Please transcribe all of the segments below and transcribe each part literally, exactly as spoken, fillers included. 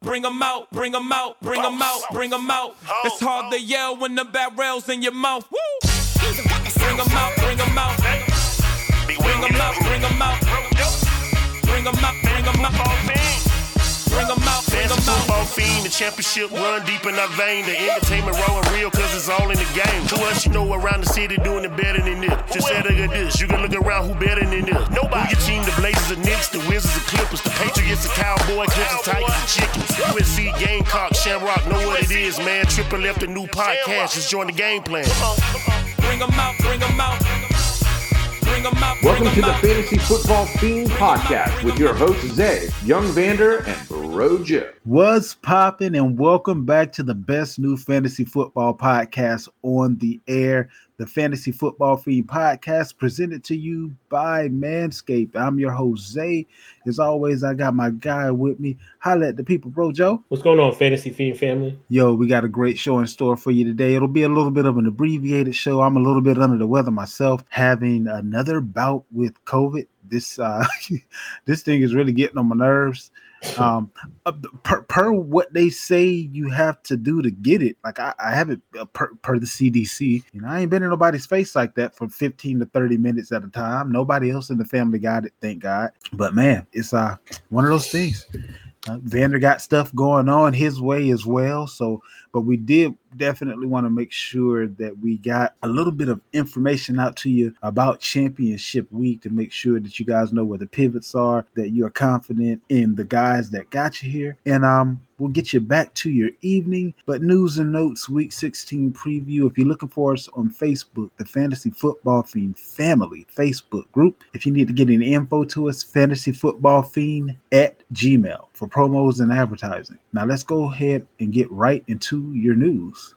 Bring them out, bring them out, bring them out, bring them out. It's hard to yell when the barrel's in your mouth. Woo! Bring them out, bring them out. Bring them out, bring them out. Bring them out, bring them out. Bring them out, bring them out. Football fiend, the championship run deep in our vein. The entertainment rolling real, cause it's all in the game. Who else you know around the city doing it better than this? Just say look at this, you can look around who better than this. Nobody. Who your team, the Blazers, the Knicks, the Wizards, the Clippers, the Patriots, the Cowboys, Clips, the Titans, the Chickens. U S C, Gamecock, Shamrock, know what it is, man. Triple F, the new podcast, just join the game plan. Come on, come on. Bring them out, bring them out. Welcome to the Fantasy Football Fiend Podcast with your hosts, Zay, Young Vander, and Rojo. What's poppin', and welcome back to the best new fantasy football podcast on the air, the Fantasy Football Fiend Podcast, presented to you by Manscaped. I'm your host, Zay. As always, I got my guy with me. Holla at the people, Rojo. What's going on, Fantasy Fiend family? Yo, we got a great show in store for you today. It'll be a little bit of an abbreviated show. I'm a little bit under the weather myself, having another bout with COVID. This uh, this thing is really getting on my nerves. um per, per what they say you have to do to get it, like I, I haven't uh, per, per the C D C, you know, I ain't been in nobody's face like that for fifteen to thirty minutes at a time. Nobody else in the family got it, thank God. But man, it's uh one of those things. Uh, Vander got stuff going on his way as well, so but we did definitely want to make sure that we got a little bit of information out to you about championship week to make sure that you guys know where the pivots are, that you're confident in the guys that got you here, and um we'll get you back to your evening. But news and notes, week sixteen preview. If you're looking for us on Facebook, the Fantasy Football Fiend Family Facebook group. If you need to get any info to us, fantasyfootballfiend at gmail for promos and advertising. Now let's go ahead and get right into your news.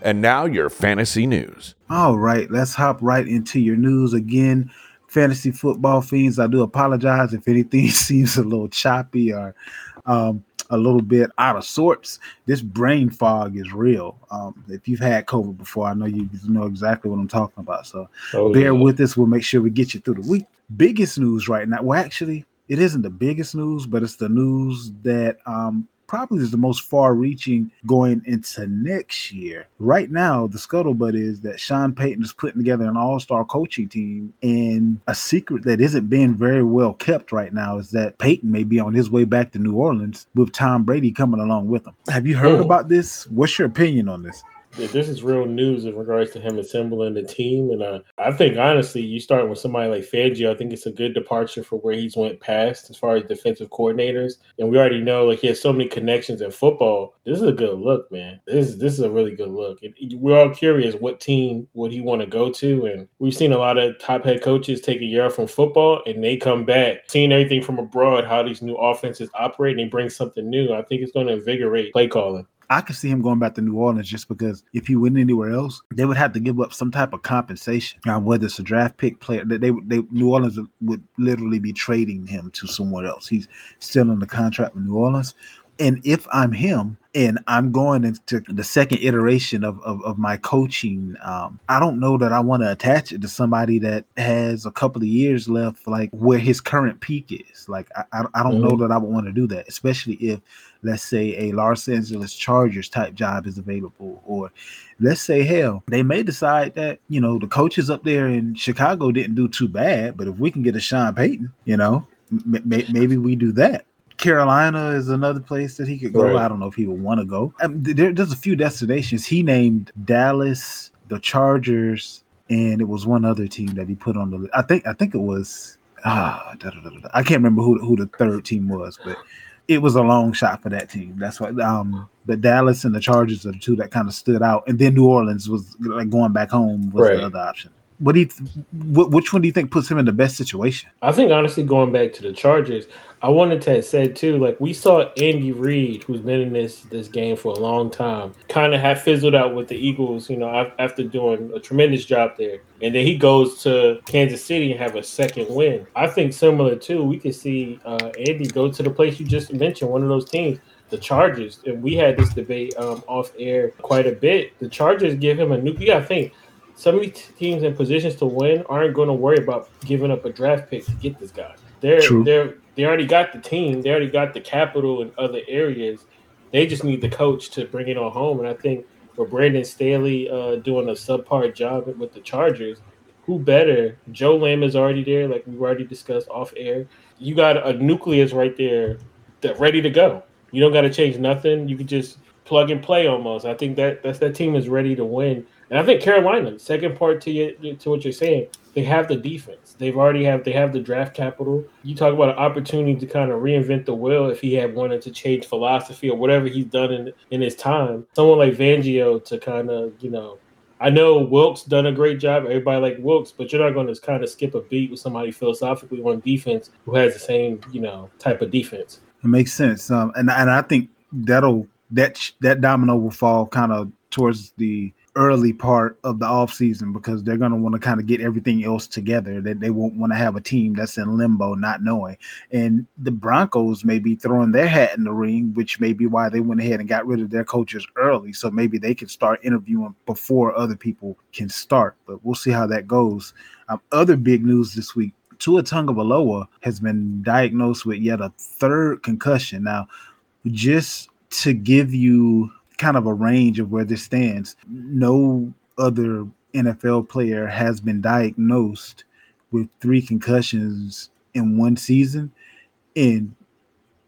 And now your fantasy news. All right, let's hop right into your news again. Fantasy Football Fiends, I do apologize if anything seems a little choppy or um, a little bit out of sorts. This brain fog is real. Um, if you've had COVID before, I know you know exactly what I'm talking about. So oh, bear yeah. with us. We'll make sure we get you through the week. Biggest news right now. Well, actually, it isn't the biggest news, but it's the news that um, – probably is the most far-reaching going into next year. Right now, the scuttlebutt is that Sean Payton is putting together an all-star coaching team, and a secret that isn't being very well kept right now is that Payton may be on his way back to New Orleans with Tom Brady coming along with him. Have you heard oh. about this? What's your opinion on this? Yeah, this is real news in regards to him assembling the team. And uh, I think, honestly, you start with somebody like Fangio. I think it's a good departure for where he's went past as far as defensive coordinators. And we already know, like, he has so many connections in football. This is a good look, man. This, this is a really good look. And we're all curious what team would he want to go to. And we've seen a lot of top head coaches take a year off from football, and they come back, seeing everything from abroad, how these new offenses operate, and they bring something new. I think it's going to invigorate play calling. I could see him going back to New Orleans just because if he went anywhere else, they would have to give up some type of compensation. Now, whether it's a draft pick player, that they, they New Orleans would literally be trading him to somewhere else. He's still on the contract with New Orleans. And if I'm him and I'm going into the second iteration of, of, of my coaching, um, I don't know that I want to attach it to somebody that has a couple of years left, like where his current peak is. Like, I, I don't mm-hmm. know that I would want to do that, especially if, let's say, a Los Angeles Chargers type job is available. Or let's say, hell, they may decide that, you know, the coaches up there in Chicago didn't do too bad, but if we can get a Sean Payton, you know, m- m- maybe we do that. Carolina is another place that he could go. Right. I don't know if he would want to go. I mean, there, there's a few destinations. He named Dallas, the Chargers, and it was one other team that he put on the list. I think I think it was ah, da, da, da, da. I can't remember who who the third team was, but it was a long shot for that team. That's why. Um, but Dallas and the Chargers are the two that kind of stood out, and then New Orleans was like going back home was right. the other option. What do you th- which one do you think puts him in the best situation? I think, honestly, going back to the Chargers, I wanted to have said, too, like, we saw Andy Reid, who's been in this this game for a long time, kind of have fizzled out with the Eagles, you know, after doing a tremendous job there. And then he goes to Kansas City and have a second win. I think similar, too, we could see uh, Andy go to the place you just mentioned, one of those teams. The Chargers, and we had this debate um, off air quite a bit. The Chargers give him a new – you got to think – some of these teams in positions to win aren't going to worry about giving up a draft pick to get this guy. They're True. they're they already got the team, they already got the capital in other areas. They just need the coach to bring it on home. And I think for Brandon Staley uh, doing a subpar job with the Chargers, who better? Joe Lamb is already there, like we've already discussed off air. You got a nucleus right there that ready to go. You don't got to change nothing. You can just plug and play almost. I think that that's, that team is ready to win. And I think Carolina, second part to you, to what you're saying, they have the defense. They've already have they have the draft capital. You talk about an opportunity to kind of reinvent the wheel if he had wanted to change philosophy or whatever he's done in, in his time. Someone like Fangio to kind of, you know, I know Wilkes done a great job. Everybody like Wilkes, but you're not going to kind of skip a beat with somebody philosophically on defense who has the same, you know, type of defense. It makes sense. Um, and and I think that'll that that domino will fall kind of towards the early part of the offseason, because they're going to want to kind of get everything else together. That they, they won't want to have a team that's in limbo, not knowing. And the Broncos may be throwing their hat in the ring, which may be why they went ahead and got rid of their coaches early. So maybe they can start interviewing before other people can start. But we'll see how that goes. Um, other big news this week, Tua Tagovailoa has been diagnosed with yet a third concussion. Now, just to give you kind of a range of where this stands, no other N F L player has been diagnosed with three concussions in one season. And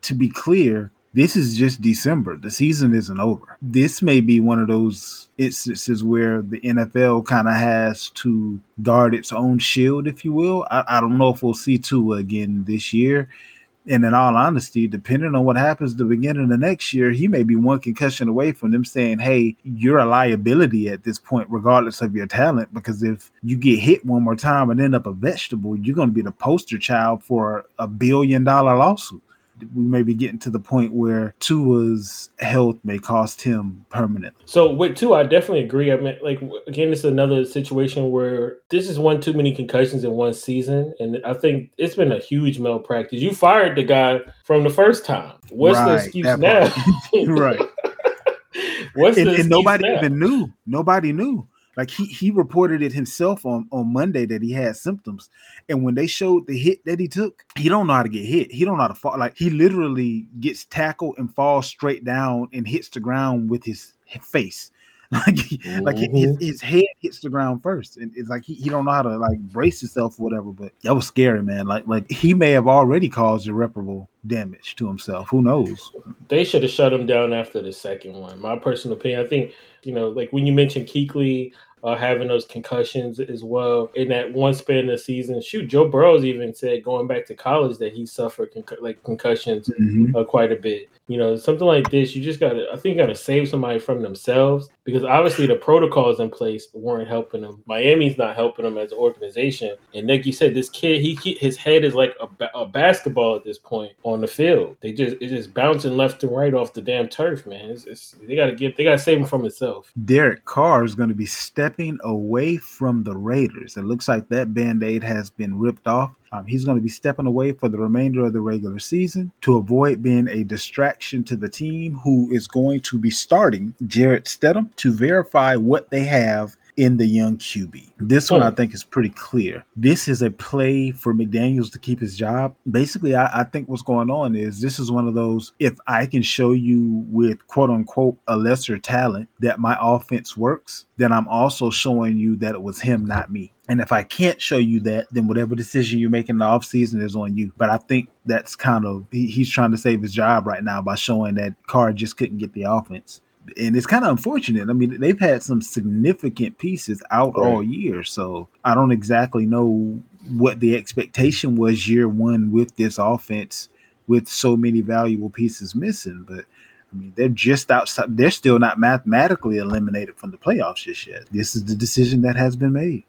to be clear, this is just December. The season isn't over. This may be one of those instances where the N F L kind of has to guard its own shield, if you will. I, I don't know if we'll see Tua again this year. And in all honesty, depending on what happens at the beginning of the next year, he may be one concussion away from them saying, hey, you're a liability at this point, regardless of your talent, because if you get hit one more time and end up a vegetable, you're going to be the poster child for a billion dollar lawsuit. We may be getting to the point where Tua's health may cost him permanently. So with Tua, I definitely agree. I mean, like, again, it's another situation where this is one too many concussions in one season. And I think it's been a huge malpractice. You fired the guy from the first time. What's right, the excuse now? Right. What's and, the and nobody now? even knew. Nobody knew. Like, he, he reported it himself on, on Monday that he had symptoms. And when they showed the hit that he took, he don't know how to get hit. He don't know how to fall. Like, he literally gets tackled and falls straight down and hits the ground with his face. Like, mm-hmm. like his, his head hits the ground first. And it's like he, he don't know how to, like, brace himself or whatever. But that was scary, man. Like, like he may have already caused irreparable damage to himself. Who knows? They should have shut him down after the second one. My personal opinion, I think, you know, like when you mentioned Kuechly – Uh, having those concussions as well in that one span of the season. Shoot, Joe Burrow's even said going back to college that he suffered con- like concussions mm-hmm. uh, quite a bit. You know, something like this, you just gotta, I think, you gotta save somebody from themselves, because obviously the protocols in place weren't helping them. Miami's not helping them as an organization. And like you said, this kid, he, he his head is like a, ba- a basketball at this point on the field. They just it's just bouncing left and right off the damn turf, man. It's, it's, they gotta get, they gotta save him from himself. Derek Carr is gonna be stepping away from the Raiders. It looks like that Band-Aid has been ripped off. Um, he's going to be stepping away for the remainder of the regular season to avoid being a distraction to the team, who is going to be starting Jarrett Stidham to verify what they have in the young Q B. This one I think is pretty clear. This is a play for McDaniels to keep his job. Basically, I, I think what's going on is this is one of those, if I can show you with quote unquote a lesser talent that my offense works, then I'm also showing you that it was him, not me. And if I can't show you that, then whatever decision you make in the offseason is on you. But I think that's kind of, he, he's trying to save his job right now by showing that Carr just couldn't get the offense. And it's kind of unfortunate. I mean, they've had some significant pieces out right. all year. So I don't exactly know what the expectation was year one with this offense with so many valuable pieces missing. But I mean, they're just outside. They're still not mathematically eliminated from the playoffs just yet. This is the decision that has been made.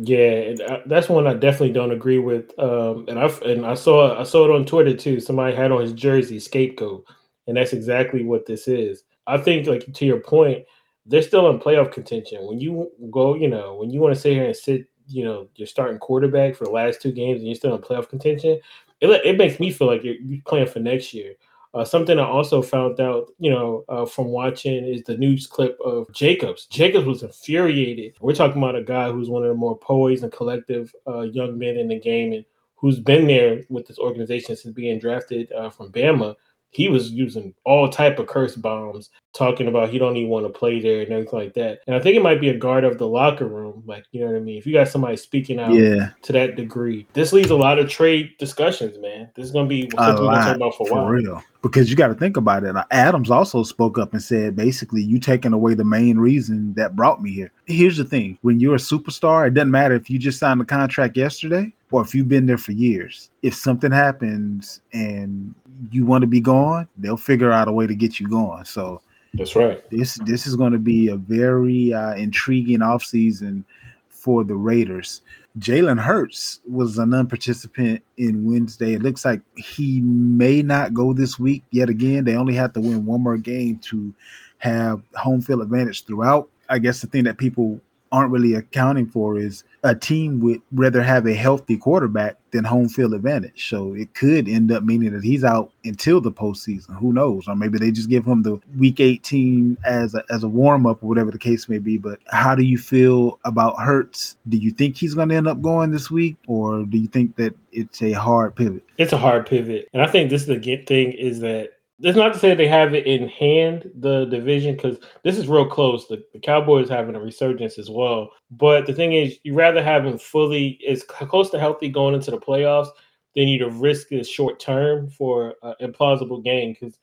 Yeah, that's one I definitely don't agree with. Um, and I and I saw I saw it on Twitter too. Somebody had on his jersey scapegoat, and that's exactly what this is. I think, like to your point, they're still in playoff contention. When you go, you know, when you want to sit here and sit, you know, you're starting quarterback for the last two games, and you're still in playoff contention. It it makes me feel like you're, you're playing for next year. Uh, something I also found out, you know, uh, from watching is the news clip of Jacobs. Jacobs was infuriated. We're talking about a guy who's one of the more poised and collective uh, young men in the game and who's been there with this organization since being drafted uh, from Bama. He was using all type of curse bombs, talking about he don't even want to play there and everything like that. And I think it might be a guard of the locker room. Like, you know what I mean? If you got somebody speaking out yeah. to that degree, this leads a lot of trade discussions, man. This is going to be something we're talking about for a while. For real. Because you got to think about it. Adams also spoke up and said, basically, you taking away the main reason that brought me here. Here's the thing. When you're a superstar, it doesn't matter if you just signed the contract yesterday or if you've been there for years. If something happens and you want to be gone, they'll figure out a way to get you gone. So that's right. This this is going to be a very uh, intriguing offseason for the Raiders. Jalen Hurts was a non-participant in Wednesday. It looks like he may not go this week yet again. They only have to win one more game to have home field advantage throughout. I guess the thing that people aren't really accounting for is a team would rather have a healthy quarterback than home field advantage. So it could end up meaning that he's out until the postseason. Who knows? Or maybe they just give him the week eighteen as a, as a warm-up or whatever the case may be. But how do you feel about Hurts? Do you think he's going to end up going this week? Or do you think that it's a hard pivot? It's a hard pivot. And I think this is the good thing is that it's not to say they have it in hand, the division, because this is real close. The, the Cowboys having a resurgence as well. But the thing is, you rather have them fully as close to healthy going into the playoffs than you to risk it short term for an implausible game. Because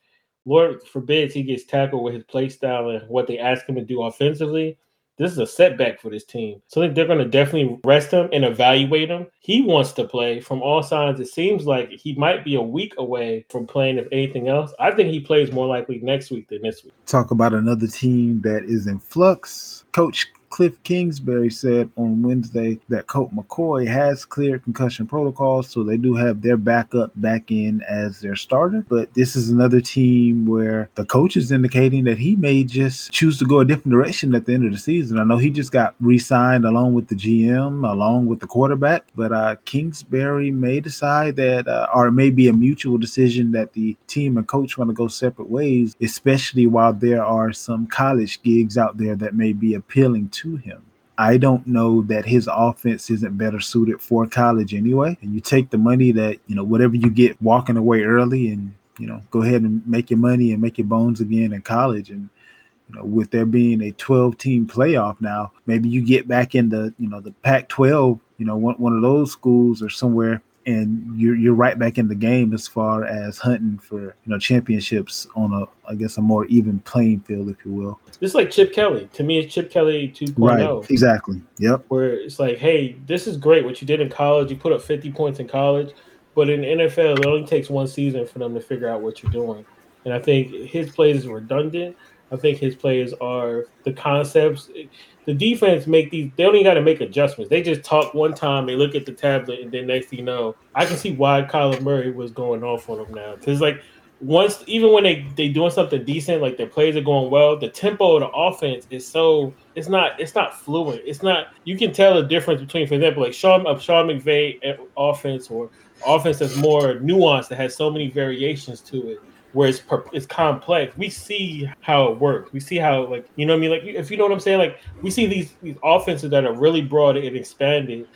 Lord forbids he gets tackled with his play style and what they ask him to do offensively. This is a setback for this team. So I think they're going to definitely rest him and evaluate him. He wants to play. From all signs, it seems like he might be a week away from playing, if anything else. I think he plays more likely next week than this week. Talk about another team that is in flux. Coach Cliff Kingsbury said on Wednesday that Colt McCoy has cleared concussion protocols, so they do have their backup back in as their starter. But this is another team where the coach is indicating that he may just choose to go a different direction at the end of the season. I know he just got re-signed along with the G M, along with the quarterback, but uh, Kingsbury may decide that, uh, or it may be a mutual decision that the team and coach want to go separate ways, especially while there are some college gigs out there that may be appealing to to him. I don't know that his offense isn't better suited for college anyway. And you take the money that, you know, whatever you get walking away early and, you know, go ahead and make your money and make your bones again in college. And, you know, with there being a twelve team playoff now, maybe you get back into, you know, the Pac twelve, you know, one, one of those schools or somewhere, and you're you're right back in the game as far as hunting for, you know, championships on a, I guess, a more even playing field, if you will. It's like Chip Kelly. To me, it's Chip Kelly two point oh. Right, exactly. Yep. Where it's like, hey, this is great what you did in college. You put up fifty points in college. But in the N F L, it only takes one season for them to figure out what you're doing. And I think his plays is redundant. I think his plays are the concepts. The defense make these – they only got to make adjustments. They just talk one time, they look at the tablet, and then next thing you know, I can see why Kyler Murray was going off on them now. Because, like, once – even when they, they doing something decent, like their plays are going well, the tempo of the offense is so – it's not it's not fluent. It's not – you can tell the difference between, for example, like Sean, uh, Sean McVay offense or offense that's more nuanced, that has so many variations to it, where it's, it's complex. We see how it works. We see how, like, you know what I mean? Like, if you know what I'm saying, like, we see these, these offenses that are really broad and expanded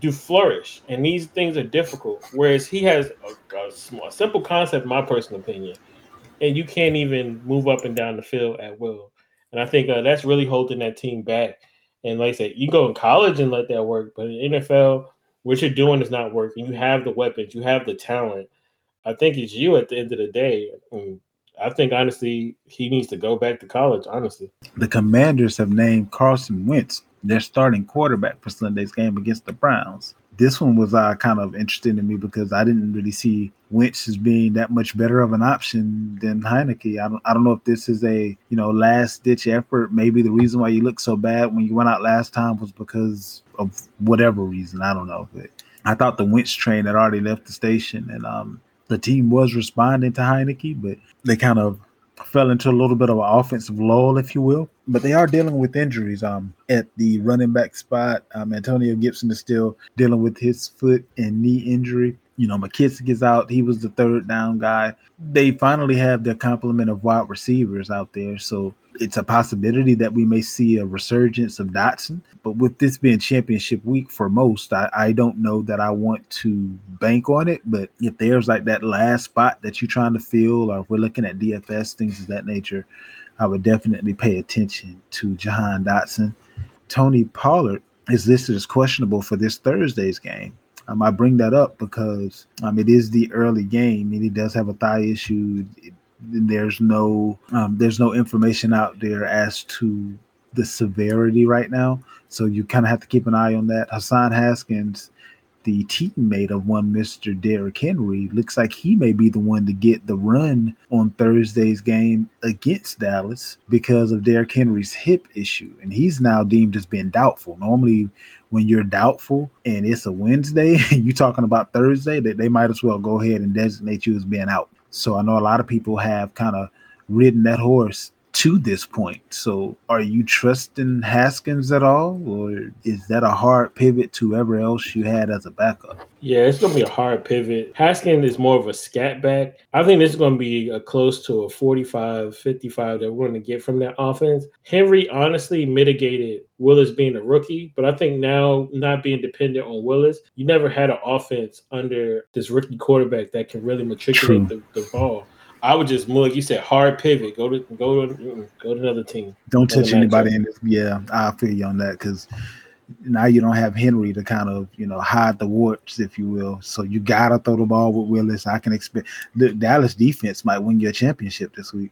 do flourish, and these things are difficult, whereas he has a, a, small, a simple concept, in my personal opinion, and you can't even move up and down the field at will. And I think uh, that's really holding that team back. And like I said, you go in college and let that work, but in the N F L, what you're doing is not working. You have the weapons. You have the talent. I think it's you at the end of the day. And I think, honestly, he needs to go back to college, honestly. The Commanders have named Carson Wentz their starting quarterback for Sunday's game against the Browns. This one was uh, kind of interesting to me because I didn't really see Wentz as being that much better of an option than Heineke. I don't, I don't know if this is a, you know, last-ditch effort. Maybe the reason why you looked so bad when you went out last time was because of whatever reason. I don't know. But I thought the Wentz train had already left the station, and um. The team was responding to Heineke, but they kind of fell into a little bit of an offensive lull, if you will. But they are dealing with injuries um, at the running back spot. Um, Antonio Gibson is still dealing with his foot and knee injury. You know, McKissick is out. He was the third down guy. They finally have their complement of wide receivers out there. So it's a possibility that we may see a resurgence of Dotson. But with this being championship week for most, I, I don't know that I want to bank on it. But if there's like that last spot that you're trying to fill, or if we're looking at D F S, things of that nature, I would definitely pay attention to Jahan Dotson. Tony Pollard is listed as questionable for this Thursday's game. Um, I bring that up because um, it is the early game, and he does have a thigh issue. It, there's no um, there's no information out there as to the severity right now, so you kind of have to keep an eye on that. Hassan Haskins, the teammate of one Mister Derrick Henry, looks like he may be the one to get the run on Thursday's game against Dallas because of Derrick Henry's hip issue, and he's now deemed as being doubtful. Normally, when you're doubtful and it's a Wednesday and you're talking about Thursday, that they might as well go ahead and designate you as being out. So I know a lot of people have kind of ridden that horse to this point. So are you trusting Haskins at all, or is that a hard pivot to whoever else you had as a backup? Yeah, it's going to be a hard pivot. Haskins is more of a scat back. I think this is going to be a close to a forty-five, fifty-five that we're going to get from that offense. Henry honestly mitigated Willis being a rookie, but I think now not being dependent on Willis, you never had an offense under this rookie quarterback that can really matriculate the, the ball. I would just look. You said hard pivot. Go to go to go to another team. Don't another touch anybody in this. Yeah, I feel you on that, because now you don't have Henry to kind of, you know, hide the warts, if you will. So you gotta throw the ball with Willis. I can expect the Dallas defense might win your championship this week.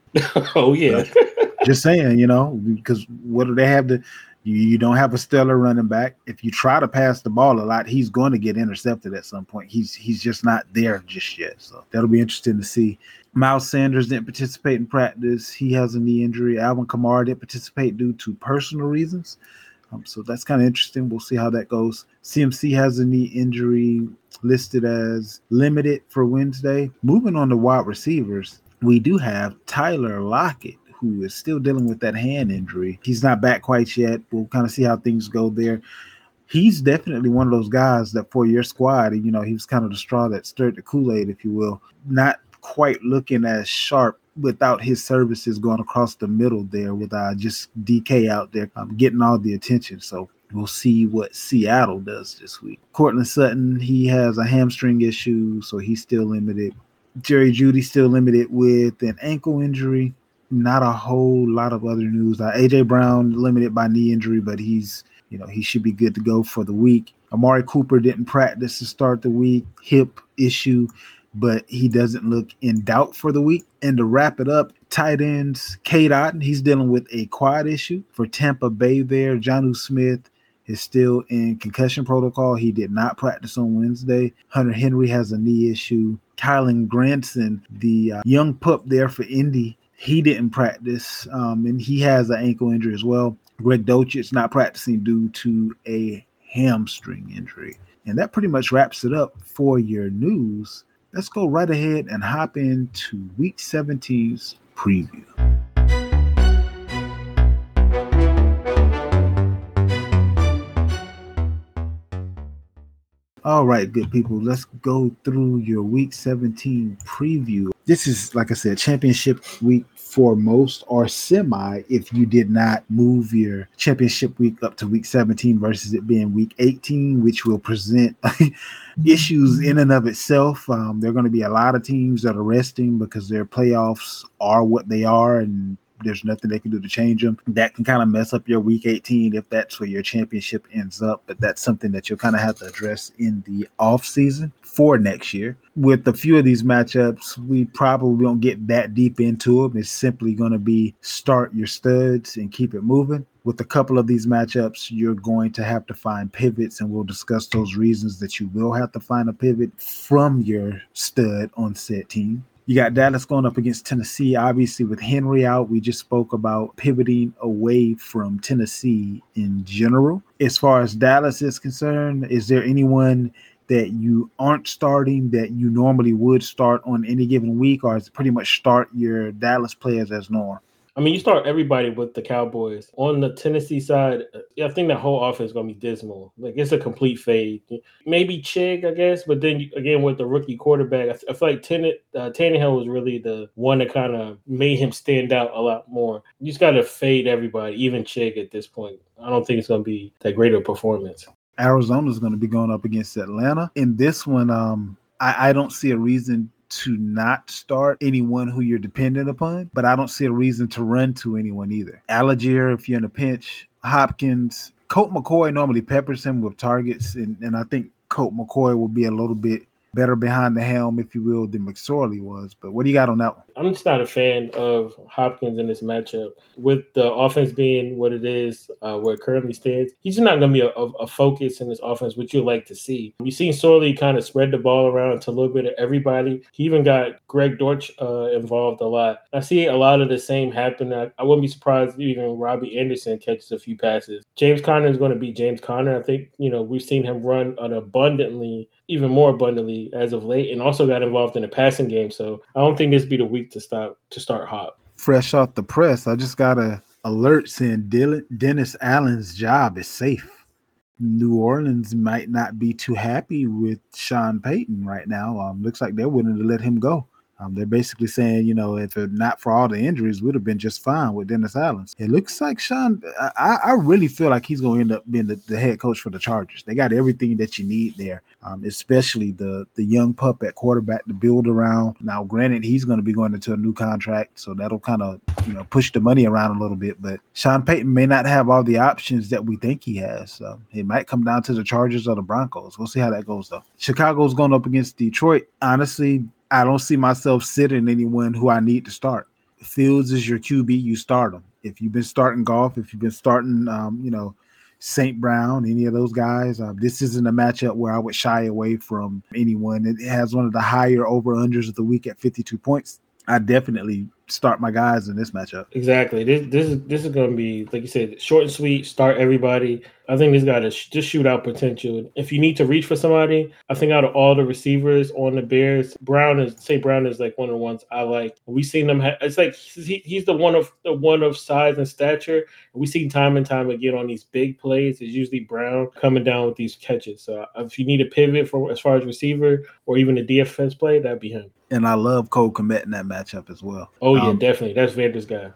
Oh yeah, so, just saying, you know, because what do they have to? You don't have a stellar running back. If you try to pass the ball a lot, he's going to get intercepted at some point. He's he's just not there just yet. So that'll be interesting to see. Miles Sanders didn't participate in practice. He has a knee injury. Alvin Kamara didn't participate due to personal reasons. Um, so that's kind of interesting. We'll see how that goes. C M C has a knee injury, listed as limited for Wednesday. Moving on to wide receivers, we do have Tyler Lockett, who is still dealing with that hand injury. He's not back quite yet. We'll kind of see how things go there. He's definitely one of those guys that for your squad, you know, he was kind of the straw that stirred the Kool-Aid, if you will. Not quite looking as sharp without his services going across the middle there, with uh, just D K out there um, getting all the attention. So we'll see what Seattle does this week. Courtland Sutton, he has a hamstring issue, so he's still limited. Jerry Jeudy still limited with an ankle injury. Not a whole lot of other news. Uh, A J Brown limited by knee injury, but he's, you know, he should be good to go for the week. Amari Cooper didn't practice to start the week, hip issue, but he doesn't look in doubt for the week. And to wrap it up, tight ends, Cade Otton, he's dealing with a quad issue for Tampa Bay there. Jonnu Smith is still in concussion protocol. He did not practice on Wednesday. Hunter Henry has a knee issue. Kylan Granson, the uh, young pup there for Indy, he didn't practice, um, and he has an ankle injury as well. Greg Dulcich not practicing due to a hamstring injury. And that pretty much wraps it up for your news. Let's go right ahead and hop into Week seventeen's preview. All right, good people, let's go through your Week seventeen preview. This is, like I said, championship week for most, or semi if you did not move your championship week up to Week seventeen versus it being Week eighteen, which will present issues in and of itself. Um, there are going to be a lot of teams that are resting because their playoffs are what they are, and there's nothing they can do to change them. That can kind of mess up your Week eighteen if that's where your championship ends up, but that's something that you'll kind of have to address in the offseason for next year. With a few of these matchups, we probably won't get that deep into them. It's simply going to be start your studs and keep it moving. With a couple of these matchups, you're going to have to find pivots, and we'll discuss those reasons that you will have to find a pivot from your stud on said team. You got Dallas going up against Tennessee. Obviously, with Henry out, we just spoke about pivoting away from Tennessee in general. As far as Dallas is concerned, is there anyone that you aren't starting that you normally would start on any given week, or is it pretty much start your Dallas players as normal? I mean, you start everybody with the Cowboys. On the Tennessee side, I think that whole offense is going to be dismal. Like, it's a complete fade. Maybe Chig, I guess, but then, again, with the rookie quarterback, I, th- I feel like Ten- uh, Tannehill was really the one that kind of made him stand out a lot more. You just got to fade everybody, even Chig at this point. I don't think it's going to be that great of a performance. Arizona's going to be going up against Atlanta. In this one, um, I, I don't see a reason to not start anyone who you're dependent upon, but I don't see a reason to run to anyone either. Algier, if you're in a pinch, Hopkins, Colt McCoy normally peppers him with targets, and, and I think Colt McCoy will be a little bit better behind the helm, if you will, than McSorley was. But what do you got on that one? I'm just not a fan of Hopkins in this matchup. With the offense being what it is, uh, where it currently stands, he's just not going to be a, a, a focus in this offense, which you like to see. We've seen Sorley kind of spread the ball around to a little bit of everybody. He even got Greg Dortch uh, involved a lot. I see a lot of the same happen. I, I wouldn't be surprised if even Robbie Anderson catches a few passes. James Conner is going to be James Conner. I think, you know, we've seen him run an abundantly even more abundantly as of late, and also got involved in the passing game. So I don't think this be the week to stop to start Hop. Fresh off the press, I just got a alert saying Dennis Allen's job is safe. New Orleans might not be too happy with Sean Payton right now. Um, looks like they're willing to let him go. Um, they're basically saying, you know, if it not for all the injuries, we'd have been just fine with Dennis Allen. It looks like Sean, I, I really feel like he's going to end up being the, the head coach for the Chargers. They got everything that you need there, um, especially the, the young pup at quarterback to build around. Now, granted, he's going to be going into a new contract, so that'll kind of, you know, push the money around a little bit. But Sean Payton may not have all the options that we think he has. So it might come down to the Chargers or the Broncos. We'll see how that goes, though. Chicago's going up against Detroit. Honestly, I don't see myself sitting anyone who I need to start. Fields is your Q B, you start him. If you've been starting Goff, if you've been starting, um, you know, Saint Brown, any of those guys, uh, this isn't a matchup where I would shy away from anyone. It has one of the higher over-unders of the week at fifty-two points. I definitely start my guys in this matchup. Exactly. This this is this is going to be, like you said, short and sweet, start everybody. I think this got a sh- just shootout potential. If you need to reach for somebody, I think out of all the receivers on the Bears, Brown is, say Brown is like one of the ones I like. We've seen them. Ha- it's like he, he's the one of the one of size and stature. We've seen time and time again on these big plays, it's usually Brown coming down with these catches. So if you need a pivot for as far as receiver or even a D F S play, that'd be him. And I love Cole Kmet in that matchup as well. Oh, yeah, um, definitely. That's Vander's guy.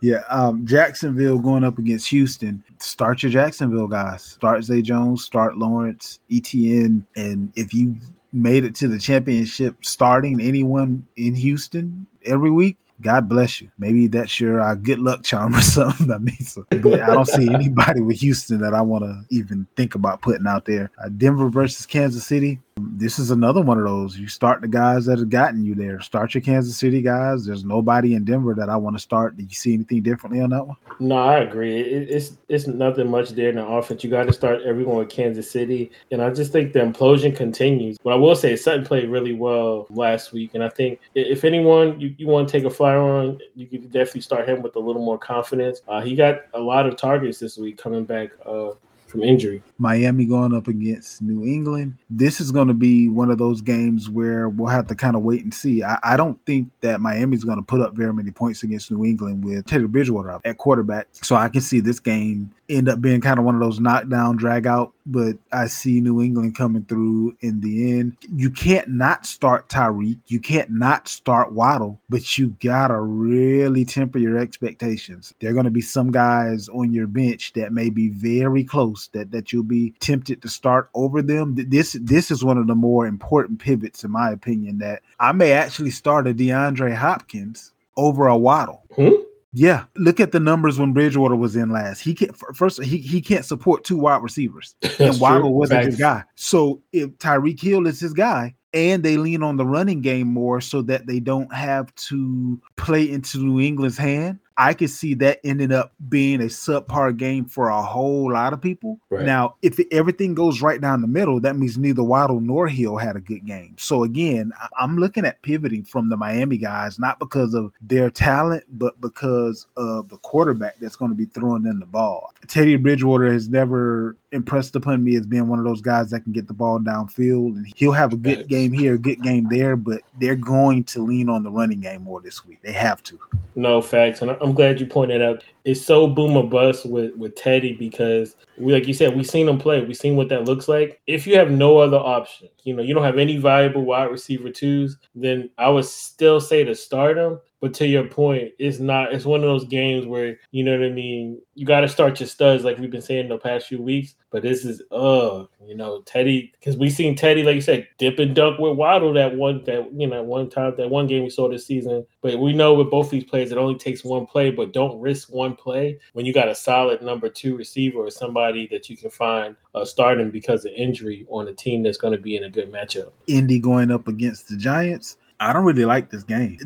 yeah, um, Jacksonville going up against Houston. Start your Jacksonville guys. Start Zay Jones, start Lawrence, E T N. And if you made it to the championship starting anyone in Houston every week, God bless you. Maybe that's your uh, good luck charm or something. I mean, so, but I don't see anybody with Houston that I want to even think about putting out there. Uh, Denver versus Kansas City. This is another one of those. You start the guys that have gotten you there. Start your Kansas City guys. There's nobody in Denver that I want to start. Do you see anything differently on that one? No, I agree. It, it's it's nothing much there in the offense. You got to start everyone with Kansas City. And I just think the implosion continues. But I will say Sutton played really well last week. And I think if anyone you, you want to take a flyer on, you can definitely start him with a little more confidence. Uh, he got a lot of targets this week coming back uh from injury. Miami going up against New England. This is going to be one of those games where we'll have to kind of wait and see. I, I don't think that Miami's going to put up very many points against New England with Teddy Bridgewater at quarterback. So I can see this game end up being kind of one of those knockdown, drag out, but I see New England coming through in the end. You can't not start Tyreek. You can't not start Waddle, but you got to really temper your expectations. There are going to be some guys on your bench that may be very close that, that you'll be tempted to start over them. This, this is one of the more important pivots, in my opinion, that I may actually start a DeAndre Hopkins over a Waddle. Hmm? Yeah, look at the numbers when Bridgewater was in last. He can't first he, he can't support two wide receivers, and Waddle wasn't Thanks. his guy. So if Tyreek Hill is his guy, and they lean on the running game more so that they don't have to play into New England's hand, I could see that ended up being a subpar game for a whole lot of people. Right. Now, if everything goes right down the middle, that means neither Waddle nor Hill had a good game. So again, I'm looking at pivoting from the Miami guys, not because of their talent, but because of the quarterback that's going to be throwing them the ball. Teddy Bridgewater has never impressed upon me as being one of those guys that can get the ball downfield, and he'll have a good game here, a good game there, but they're going to lean on the running game more this week. They have to. No, facts. And I- I'm glad you pointed out. It's so boom or bust with, with Teddy because, we, like you said, we've seen him play. We've seen what that looks like. If you have no other option, you know, you don't have any viable wide receiver twos, then I would still say to start him. But to your point, it's not. It's one of those games where, you know what I mean, you got to start your studs like we've been saying the past few weeks. But this is, uh, you know, Teddy, because we seen Teddy, like you said, dip and dunk with Waddle that one, that you know, one time, that one game we saw this season. But we know with both these players, it only takes one play, but don't risk one play when you got a solid number two receiver or somebody that you can find uh, starting because of injury on a team that's going to be in a good matchup. Indy going up against the Giants. I don't really like this game.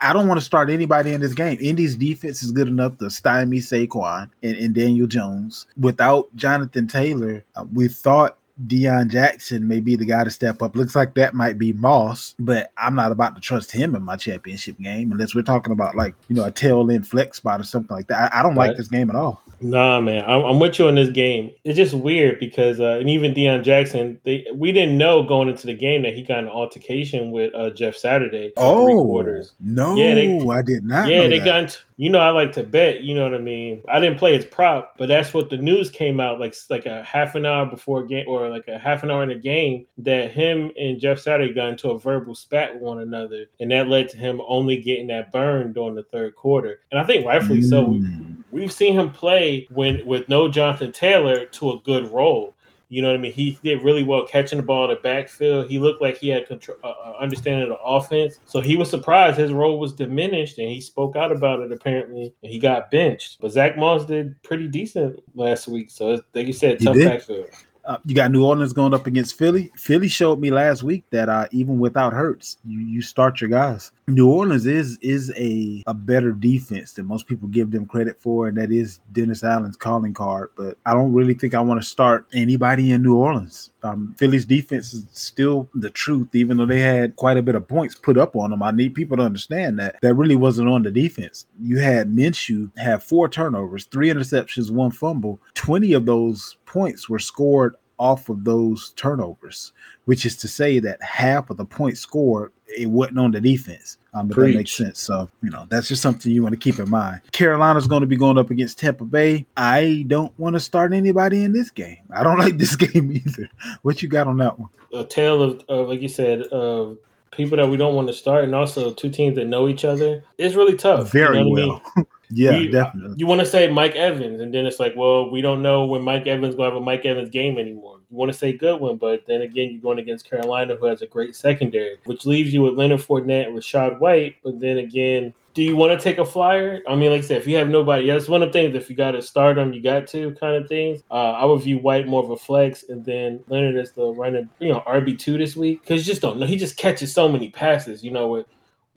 I don't want to start anybody in this game. Indy's defense is good enough to stymie Saquon and, and Daniel Jones. Without Jonathan Taylor, uh, we thought Deion Jackson may be the guy to step up. Looks like that might be Moss, but I'm not about to trust him in my championship game unless we're talking about, like, you know, a tail end flex spot or something like that. I, I don't right. like this game at all. Nah, man, I'm, I'm with you on this game. It's just weird because, uh, and even Deion Jackson, they, we didn't know going into the game that he got an altercation with uh, Jeff Saturday. Oh, three quarters. No, yeah, they, I did not. Yeah, know they that. got into, you know, I like to bet, you know what I mean? I didn't play his prop, but that's what the news came out like, like a half an hour before a game or like a half an hour in a game that him and Jeff Saturday got into a verbal spat with one another. And that led to him only getting that burn during the third quarter. And I think rightfully mm. so. We've seen him play when with no Jonathan Taylor to a good role. You know what I mean? He did really well catching the ball in the backfield. He looked like he had control, uh, understanding of the offense. So he was surprised his role was diminished, and he spoke out about it apparently, and he got benched. But Zach Moss did pretty decent last week. So it's, like you said, tough backfield. Uh, you got New Orleans going up against Philly. Philly showed me last week that uh, even without Hurts, you, you start your guys. New Orleans is is a, a better defense than most people give them credit for, and that is Dennis Allen's calling card. But I don't really think I want to start anybody in New Orleans. Um, Philly's defense is still the truth, even though they had quite a bit of points put up on them. I need people to understand that that really wasn't on the defense. You had Minshew have four turnovers, three interceptions, one fumble. twenty of those points were scored off of those turnovers, which is to say that half of the points scored, it wasn't on the defense. Um, but Preach. That makes sense. So, you know, that's just something you want to keep in mind. Carolina's going to be going up against Tampa Bay. I don't want to start anybody in this game. I don't like this game either. What you got on that one? A tale of, of like you said, of people that we don't want to start and also two teams that know each other. It's really tough. Very you know well. I mean? Yeah, we, definitely. You want to say Mike Evans, and then it's like, well, we don't know when Mike Evans going to have a Mike Evans game anymore. You want to say Goodwin, but then again, you're going against Carolina, who has a great secondary, which leaves you with Leonard Fournette and Rashad White. But then again, do you want to take a flyer? I mean, like I said, if you have nobody, that's one of the things. If you got to start them, you got to kind of things. Uh, I would view White more of a flex, and then Leonard is the running, you know, R B two this week because you just don't know. He just catches so many passes, you know, with.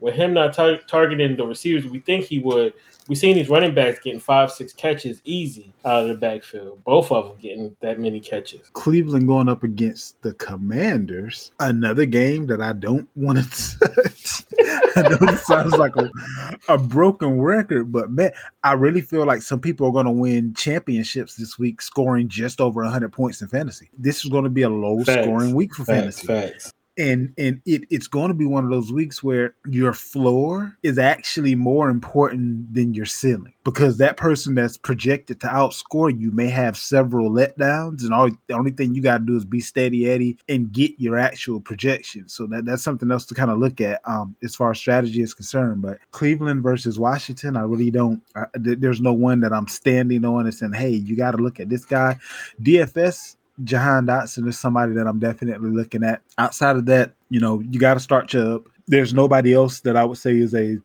With him not tar- targeting the receivers, we think he would. We've seen these running backs getting five, six catches easy out of the backfield. Both of them getting that many catches. Cleveland going up against the Commanders. Another game that I don't want to touch. I know it sounds like a, a broken record, but man, I really feel like some people are going to win championships this week scoring just over one hundred points in fantasy. This is going to be a low-scoring week for fantasy. Facts, facts. And and it, it's going to be one of those weeks where your floor is actually more important than your ceiling, because that person that's projected to outscore you may have several letdowns, and all the only thing you got to do is be steady Eddie and get your actual projection. So that, that's something else to kind of look at um, as far as strategy is concerned. But Cleveland versus Washington, I really don't. I, there's no one that I'm standing on and saying, hey, you got to look at this guy. D F S. Jahan Dotson is somebody that I'm definitely looking at. Outside of that, you know, you got to start Chubb. There's nobody else that I would say is a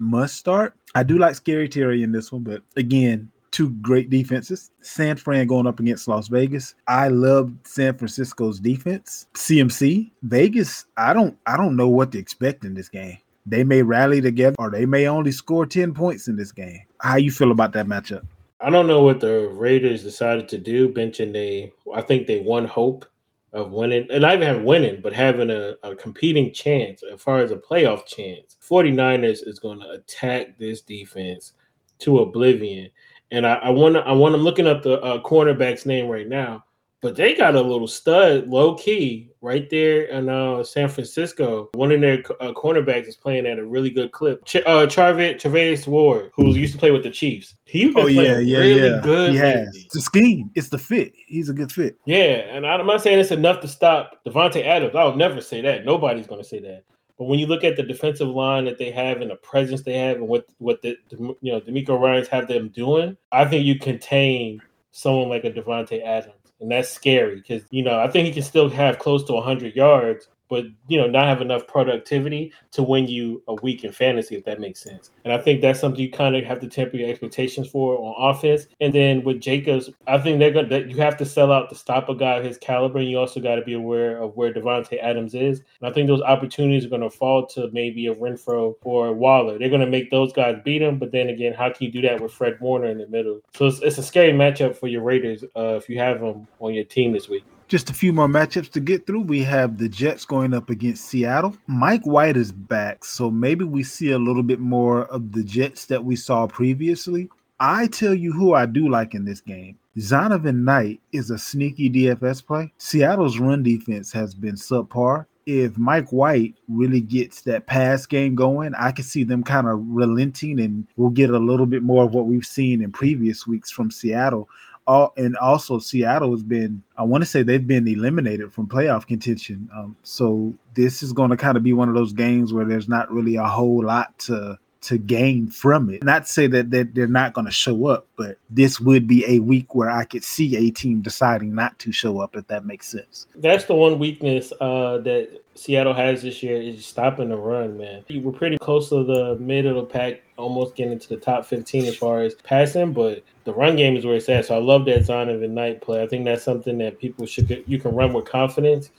must start. I do like Scary Terry in this one, but again, two great defenses. San Fran going up against Las Vegas. I love San Francisco's defense. C M C. Vegas, I don't, I don't know what to expect in this game. They may rally together, or they may only score ten points in this game. How you feel about that matchup? I don't know what the Raiders decided to do, benching they I think they won hope of winning, and not even have winning, but having a, a competing chance as far as a playoff chance. forty-niners is going to attack this defense to oblivion. And I want to I want I'm looking up the uh, cornerback's name right now. But they got a little stud, low-key, right there in uh, San Francisco. One of their uh, cornerbacks is playing at a really good clip. Ch- uh, Charvette, Charvette Ward, who used to play with the Chiefs. He's been oh, yeah, yeah, really yeah. good. He has. It's the scheme. It's the fit. He's a good fit. Yeah, and I'm not saying it's enough to stop Davante Adams. I would never say that. Nobody's going to say that. But when you look at the defensive line that they have and the presence they have and what, what the, you know, DeMeco Ryans have them doing, I think you contain someone like a Davante Adams. And that's scary because, you know, I think he can still have close to one hundred yards, but, you know, not have enough productivity to win you a week in fantasy, if that makes sense. And I think that's something you kind of have to temper your expectations for on offense. And then with Jacobs, I think they're going to, you have to sell out to stop a guy of his caliber. And you also got to be aware of where Davante Adams is. And I think those opportunities are going to fall to maybe a Renfro or a Waller. They're going to make those guys beat him. But then again, how can you do that with Fred Warner in the middle? So it's, it's a scary matchup for your Raiders uh, if you have them on your team this week. Just a few more matchups to get through. We have the Jets going up against Seattle. Mike White is back, so maybe we see a little bit more of the Jets that we saw previously. I tell you who I do like in this game. Zonovan Knight is a sneaky D F S play. Seattle's run defense has been subpar. If Mike White really gets that pass game going, I can see them kind of relenting, and we'll get a little bit more of what we've seen in previous weeks from Seattle. All, and also Seattle has been, I want to say they've been eliminated from playoff contention. Um, so this is going to kind of be one of those games where there's not really a whole lot to to gain from it. Not to say that, that they're not going to show up, but this would be a week where I could see a team deciding not to show up, if that makes sense. That's the one weakness uh, that Seattle has this year is stopping the run, man. We're pretty close to the mid of the pack, almost getting into the top fifteen as far as passing, but the run game is where it's at. So I love that Zonovan Knight play. I think that's something that people should, you can run with confidence.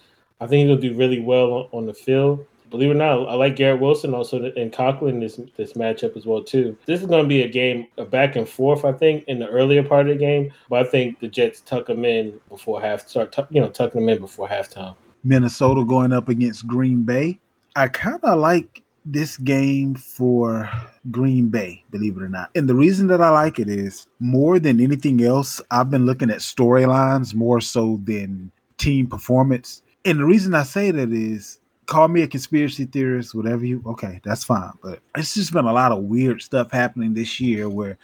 I think he'll do really well on the field. Believe it or not, I like Garrett Wilson also and Conklin this this matchup as well too. This is going to be a game a back and forth, I think, in the earlier part of the game. But I think the Jets tuck them in before half. Start you know tucking them in before halftime. Minnesota going up against Green Bay. I kind of like this game for Green Bay, believe it or not. And the reason that I like it is more than anything else, I've been looking at storylines more so than team performance. And the reason I say that is, call me a conspiracy theorist, whatever you, okay, that's fine. But it's just been a lot of weird stuff happening this year where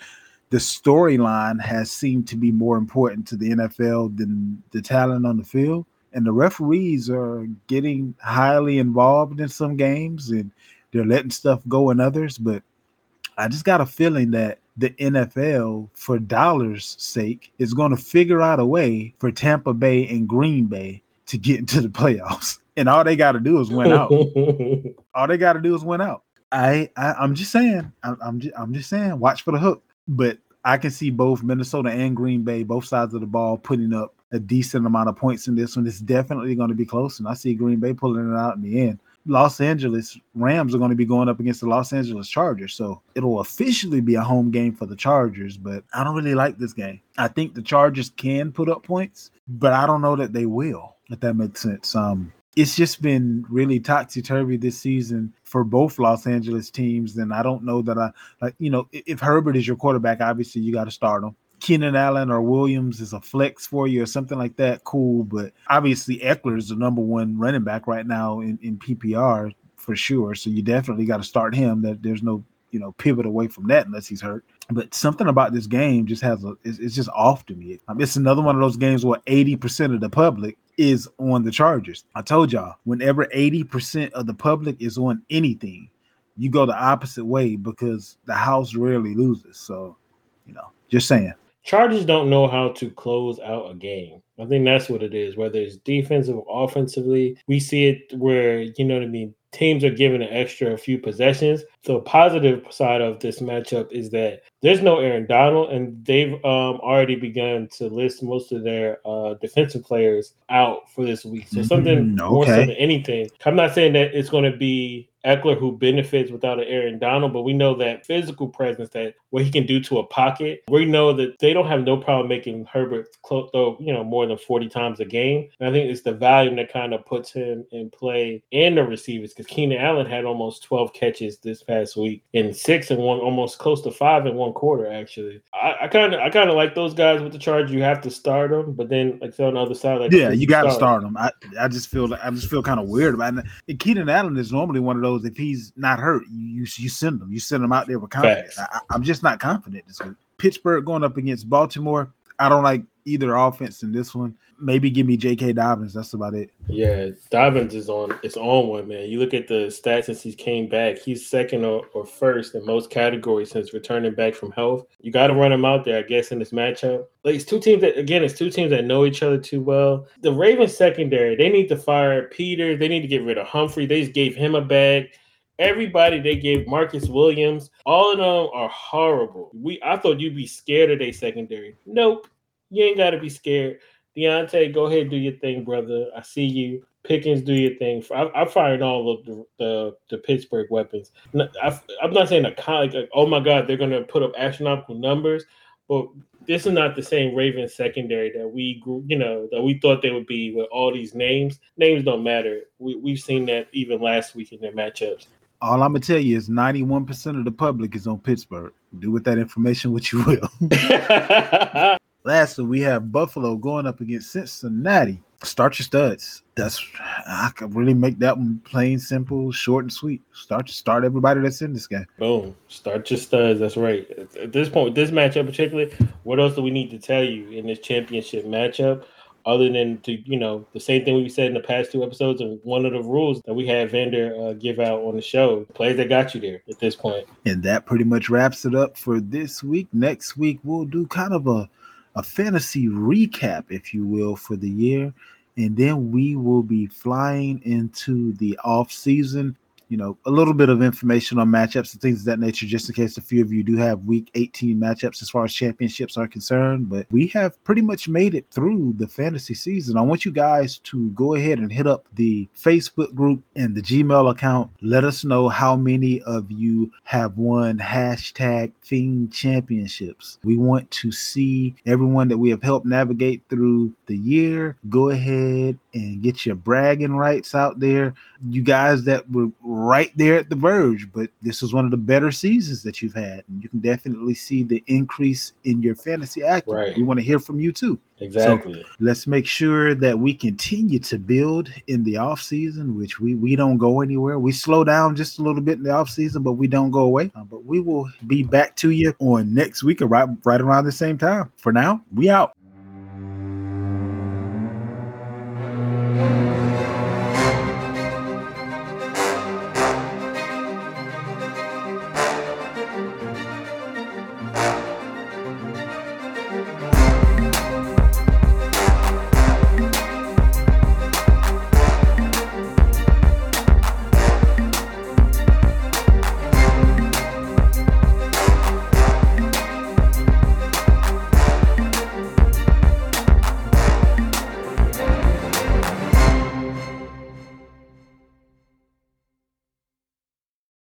the storyline has seemed to be more important to the N F L than the talent on the field. And the referees are getting highly involved in some games and they're letting stuff go in others. But I just got a feeling that the N F L, for dollars' sake, is going to figure out a way for Tampa Bay and Green Bay to get into the playoffs. And all they got to do is win out. all they got to do is win out. I, I I'm just saying. I, I'm just, I'm just saying. Watch for the hook. But I can see both Minnesota and Green Bay, both sides of the ball, putting up a decent amount of points in this one. It's definitely going to be close, and I see Green Bay pulling it out in the end. Los Angeles Rams are going to be going up against the Los Angeles Chargers, so it'll officially be a home game for the Chargers, but I don't really like this game. I think the Chargers can put up points, but I don't know that they will, if that makes sense. Um, It's just been really topsy-turvy this season for both Los Angeles teams. And I don't know that I, like, you know, if Herbert is your quarterback, obviously you got to start him. Keenan Allen or Williams is a flex for you or something like that. Cool. But obviously Eckler is the number one running back right now in, in P P R for sure. So you definitely got to start him. That there's no, you know, pivot away from that unless he's hurt. But something about this game just has a, it's, it's just off to me. Um, it's another one of those games where eighty percent of the public is on the Chargers. I told y'all, whenever eighty percent of the public is on anything, you go the opposite way because the house rarely loses. So, you know, just saying. Chargers don't know how to close out a game. I think that's what it is, whether it's defensive or offensively. We see it where, you know what I mean, teams are given an extra few possessions. The positive side of this matchup is that there's no Aaron Donald, and they've um, already begun to list most of their uh, defensive players out for this week. So something mm, okay. more so than anything. I'm not saying that it's going to be Eckler, who benefits without an Aaron Donald, but we know that physical presence, that what he can do to a pocket. We know that they don't have no problem making Herbert throw, you know, more than forty times a game. And I think it's the volume that kind of puts him in play, and the receivers, because Keenan Allen had almost twelve catches this past week in six and one, almost close to five in one quarter. Actually, I kind of, I kind of like those guys with the Chargers. You have to start them, but then like on the other side, like yeah, you got to start them. I, I just feel, I just feel kind of weird about it. And Keenan Allen is normally one of those. If he's not hurt, you you send him. You send him out there with confidence. I, I'm just not confident this week. Pittsburgh going up against Baltimore. I don't like either offense in this one. Maybe give me J K Dobbins. That's about it. Yeah, Dobbins is on its own one, man. You look at the stats since he came back. He's second or, or first in most categories since returning back from health. You got to run him out there, I guess, in this matchup. Like, it's two teams that, again, it's two teams that know each other too well. The Ravens secondary, they need to fire Peter. They need to get rid of Humphrey. They just gave him a bag. Everybody they gave, Marcus Williams, all of them are horrible. We I thought you'd be scared of their secondary. Nope. You ain't got to be scared. Deontay, go ahead and do your thing, brother. I see you. Pickens, do your thing. I, I fired all of the, the, the Pittsburgh weapons. I, I'm not saying, a con, like, oh, my God, they're going to put up astronomical numbers. But this is not the same Ravens secondary that we grew, you know, that we thought they would be with all these names. Names don't matter. We, we've seen that even last week in their matchups. All I'm going to tell you is ninety-one percent of the public is on Pittsburgh. Do with that information what you will. Lastly, we have Buffalo going up against Cincinnati. Start your studs. That's I could really make that one plain, simple, short, and sweet. Start start everybody that's in this game. Boom. Start your studs. That's right. At this point, this matchup particularly, what else do we need to tell you in this championship matchup? Other than to, you know, the same thing we said in the past two episodes, and one of the rules that we had Vander uh, give out on the show, plays that got you there at this point. And that pretty much wraps it up for this week. Next week, we'll do kind of a, a fantasy recap, if you will, for the year. And then we will be flying into the off season. You know, a little bit of information on matchups and things of that nature, just in case a few of you do have week eighteen matchups as far as championships are concerned. But we have pretty much made it through the fantasy season. I want you guys to go ahead and hit up the Facebook group and the Gmail account. Let us know how many of you have won hashtag Fiend Championships. We want to see everyone that we have helped navigate through the year. Go ahead and get your bragging rights out there. You guys that were right there at the verge, but this is one of the better seasons that you've had, and you can definitely see the increase in your fantasy activity. Right. We want to hear from you too. Exactly. So let's make sure that we continue to build in the off season, which we, we don't go anywhere. We slow down just a little bit in the off season, but we don't go away. Uh, but we will be back to you on next week, or right, right around the same time. For now, we out.